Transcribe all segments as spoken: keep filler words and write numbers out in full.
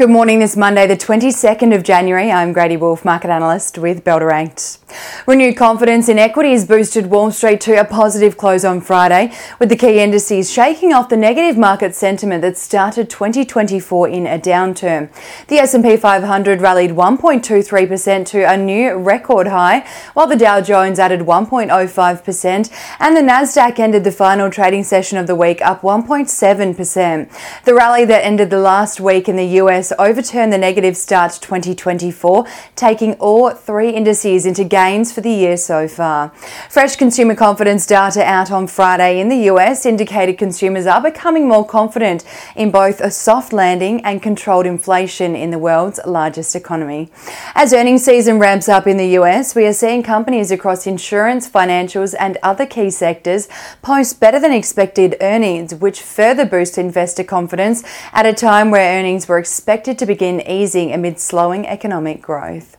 Good morning, this Monday the twenty-second of January. I'm Grady Wolf, market analyst with Belderanked. Renewed confidence in equities boosted Wall Street to a positive close on Friday, with the key indices shaking off the negative market sentiment that started twenty twenty-four in a downturn. The S and P five hundred rallied one point two three percent to a new record high, while the Dow Jones added one point zero five percent and the Nasdaq ended the final trading session of the week up one point seven percent. The rally that ended the last week in the U S overturned the negative start to twenty twenty-four, taking all three indices into gains for the year so far. Fresh consumer confidence data out on Friday in the U S indicated consumers are becoming more confident in both a soft landing and controlled inflation in the world's largest economy. As earnings season ramps up in the U S, we are seeing companies across insurance, financials and other key sectors post better than expected earnings, which further boosts investor confidence at a time where earnings were expected to begin easing amid slowing economic growth.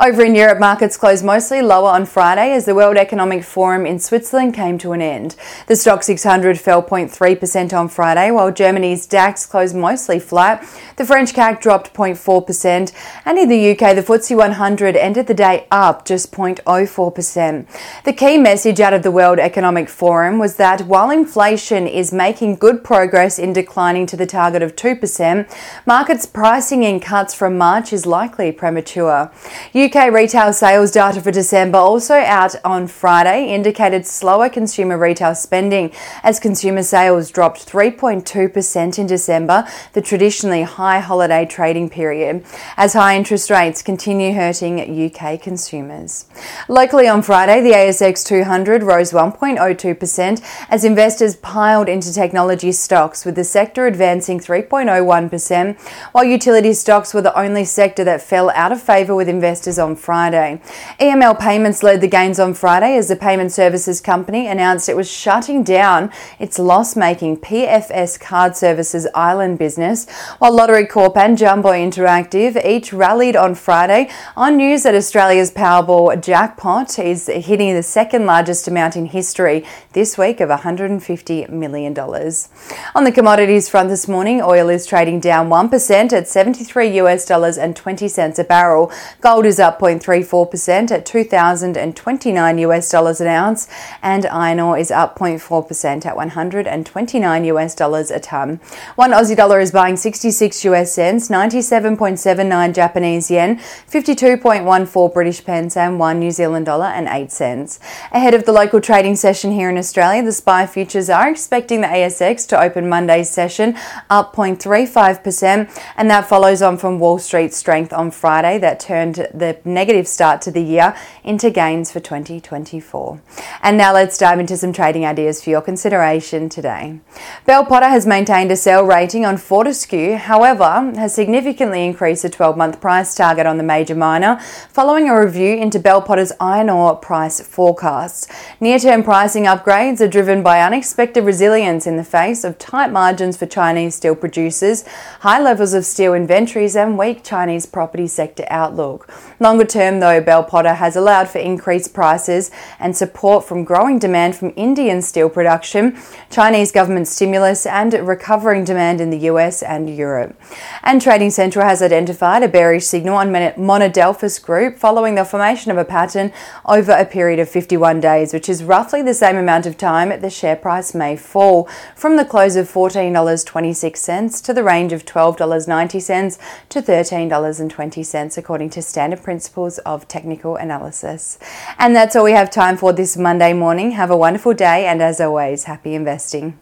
Over in Europe, markets closed mostly lower on Friday as the World Economic Forum in Switzerland came to an end. The STOXX six hundred fell zero point three percent on Friday, while Germany's DAX closed mostly flat. The French C A C dropped zero point four percent, and in the U K, the F T S E one hundred ended the day up just zero point zero four percent. The key message out of the World Economic Forum was that while inflation is making good progress in declining to the target of two percent, markets pricing in cuts from March is likely premature. U K retail sales data for December, also out on Friday, indicated slower consumer retail spending as consumer sales dropped three point two percent in December, the traditionally high holiday trading period, as high interest rates continue hurting U K consumers. Locally on Friday, the A S X two hundred rose one point zero two percent as investors piled into technology stocks, with the sector advancing three point zero one percent, while utility stocks were the only sector that fell out of favour with investors on Friday. E M L Payments led the gains on Friday as the payment services company announced it was shutting down its loss-making P F S Card Services Island business, while Lottery Corp and Jumbo Interactive each rallied on Friday on news that Australia's Powerball jackpot is hitting the second largest amount in history this week of one hundred fifty million dollars. On the commodities front this morning, oil is trading down one percent at seventy-three US dollars and twenty cents a barrel. Gold is up zero point three four percent at two thousand twenty-nine US dollars an ounce, and iron ore is up zero point four percent at one hundred twenty-nine US dollars a tonne. One Aussie dollar is buying sixty-six US cents, ninety-seven point seven nine Japanese yen, fifty-two point one four British pence, and one New Zealand dollar and eight cents. Ahead of the local trading session here in Australia, the S P I futures are expecting the A S X to open Monday's session up zero point three five percent, and And that follows on from Wall Street's strength on Friday that turned the negative start to the year into gains for twenty twenty-four. And now let's dive into some trading ideas for your consideration today. Bell Potter has maintained a sell rating on Fortescue, however, has significantly increased the twelve-month price target on the major miner following a review into Bell Potter's iron ore price forecasts. Near-term pricing upgrades are driven by unexpected resilience in the face of tight margins for Chinese steel producers, high levels of steel inventories and weak Chinese property sector outlook. Longer term though, Bell Potter has allowed for increased prices and support from growing demand from Indian steel production, Chinese government stimulus and recovering demand in the U S and Europe. And Trading Central has identified a bearish signal on Monadelphus Group following the formation of a pattern over a period of fifty-one days, which is roughly the same amount of time the share price may fall, from the close of fourteen dollars and twenty-six cents to the range of twelve dollars and ninety cents to thirteen dollars and twenty cents, according to standard principles of technical analysis. And that's all we have time for this Monday morning. Have a wonderful day, and as always, happy investing.